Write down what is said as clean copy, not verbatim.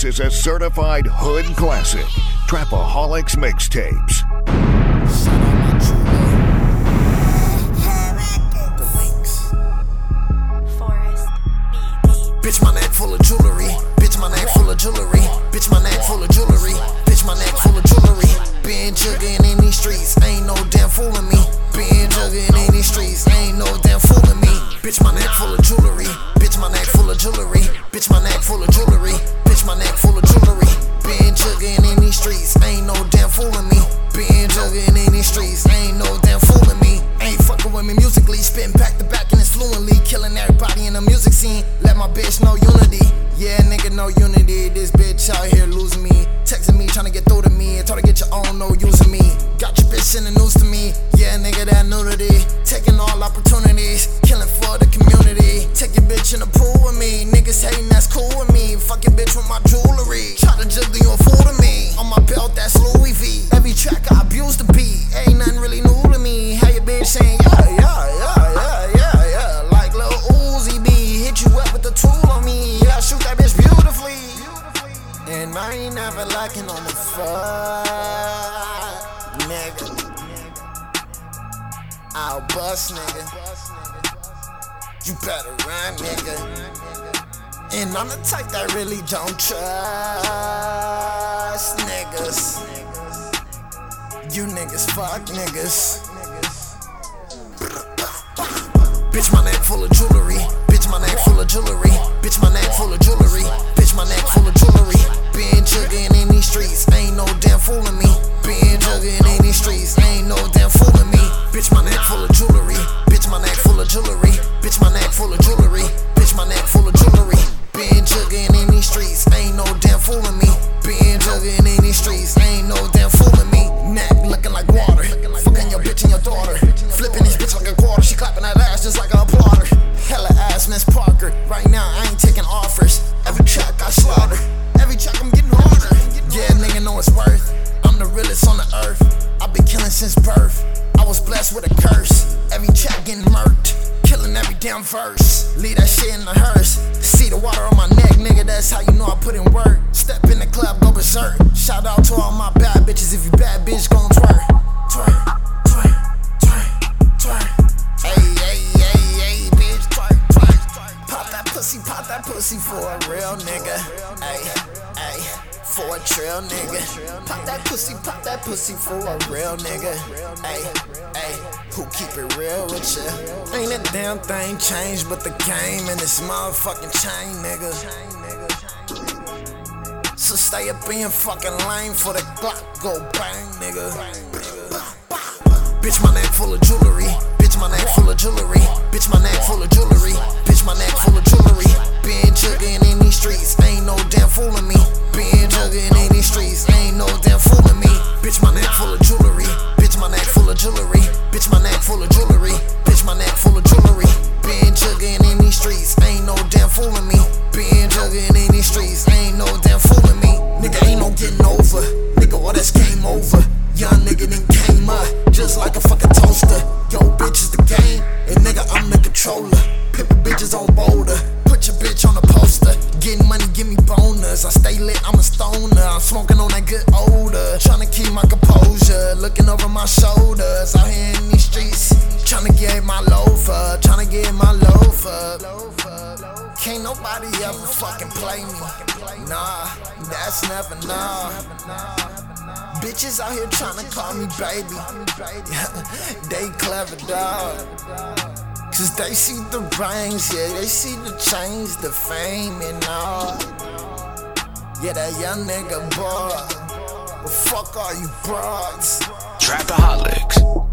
Trapaholics is a certified hood classic. Trapaholics mixtapes. Bitch, my neck full of jewelry. Bitch, my neck full of jewelry. Bitch, my neck full of jewelry. Bitch, my neck full of jewelry. Been jugging in these streets, ain't no damn fooling me. Been jugging in these streets, ain't no damn fooling me. Bitch, my neck full of jewelry. Bitch, my neck full of jewelry. Bitch, my neck full of jewelry. Bitch, my neck full of jewelry. Been jugging in these streets, ain't no damn fooling me. Been jugging in these streets, ain't no damn fooling me. Ain't fucking with me musically, spitting back to back and it's fluently, killing everybody in the music scene. Let my bitch know unity. Yeah, nigga, no unity. This bitch out here losing me. Texting me, trying to get through to me. It's hard to get your own, no using me. Got your bitch in the news to me. Yeah, nigga, that nudity. Taking all opportunities, killing for the community. Take your bitch in the pool with me. Niggas hating, that's cool with me. Fuck your bitch with my jewelry. Try to juggle, you a fool to me. On my belt, that's Louis V. Every track I abuse the beat. Ain't nothing really new to me. How your bitch saying, yeah, yeah, yeah, yeah, yeah, yeah. Like Lil Uzi B. Hit you up with the tool on me. Yeah, shoot that bitch beautifully. And I ain't never lacking on the fuck, nigga. I'll bust, nigga. You better run, nigga. And I'm the type that really don't trust niggas. You niggas fuck niggas. Bitch, my neck full of jewelry. Bitch, my neck full of jewelry. Bitch, my neck full of jewelry. Bitch, my neck full of jewelry. Been jugging in these streets, ain't no damn fooling me. Been jugging in these streets, ain't no damn fooling me. Bitch, my neck full of jewelry. Bitch, my neck full of jewelry. Bitch, my neck full of jewelry. Bitch, my neck full of jewelry. Been jugging in these streets, ain't no damn fooling me. Been jugging in these streets, ain't no damn fooling me. Neck looking like water, fucking your bitch and your daughter. Flipping this bitch like a quarter, she clapping that ass just like a plotter. Hella ass Miss Parker, right now I ain't taking offers. Every track I slaughter, every track I'm getting harder. Yeah, nigga know it's worth, I'm the realest on the earth. I've been killing since birth, I was blessed with a curse. Every track getting murked, killing every damn verse. Leave that shit in the hearse, see the water on my neck, nigga, that's how you know I put in work. Step in the club, go berserk, shout out to all my bad bitches. If you bad bitch, gon' twerk, twerk. Pop that pussy for a real nigga. Ay, ay, for a trail nigga. Pop that pussy for a real nigga. Ay, ay, who keep it real with ya? Ain't that damn thing changed but the game and this motherfucking chain, nigga. So stay up in your fucking lane for the clock go bang, nigga. Bitch, my neck full of jewelry. Bitch, my neck full of jewelry. Bitch, my neck full of jewelry. Bitch, my neck full of jewelry. Been jugging in these streets, ain't no damn fooling me. Been jugging in these streets, ain't no damn fooling me. Bitch, my neck full of jewelry. Bitch, my neck full of jewelry. Bitch, my neck full of jewelry. Bitch, my neck full of jewelry. Been jugging in these streets, ain't no damn fooling me. Been jugging in these streets, ain't no damn fooling me. Nigga, ain't no getting over. Nigga, all this came over. Young nigga done came up, just like a fucking toaster. Yo, bitch is the game, and nigga, I'm the controller. Pippin' bitches on Boulder, put your bitch on a poster. Getting money, give me bonus, I stay lit, I'm a stoner. I'm smoking on that good odor, tryna keep my composure. Looking over my shoulders, out here in these streets. Tryna get my loafer, tryna get my loafer. Can't nobody ever fucking play me. Nah, that's never nah. Bitches out here tryna call me baby. They clever, dog. Cause they see the rings, yeah, they see the chains, the fame and all. Yeah, that young nigga boy. Well, fuck all you broads. Trapaholics.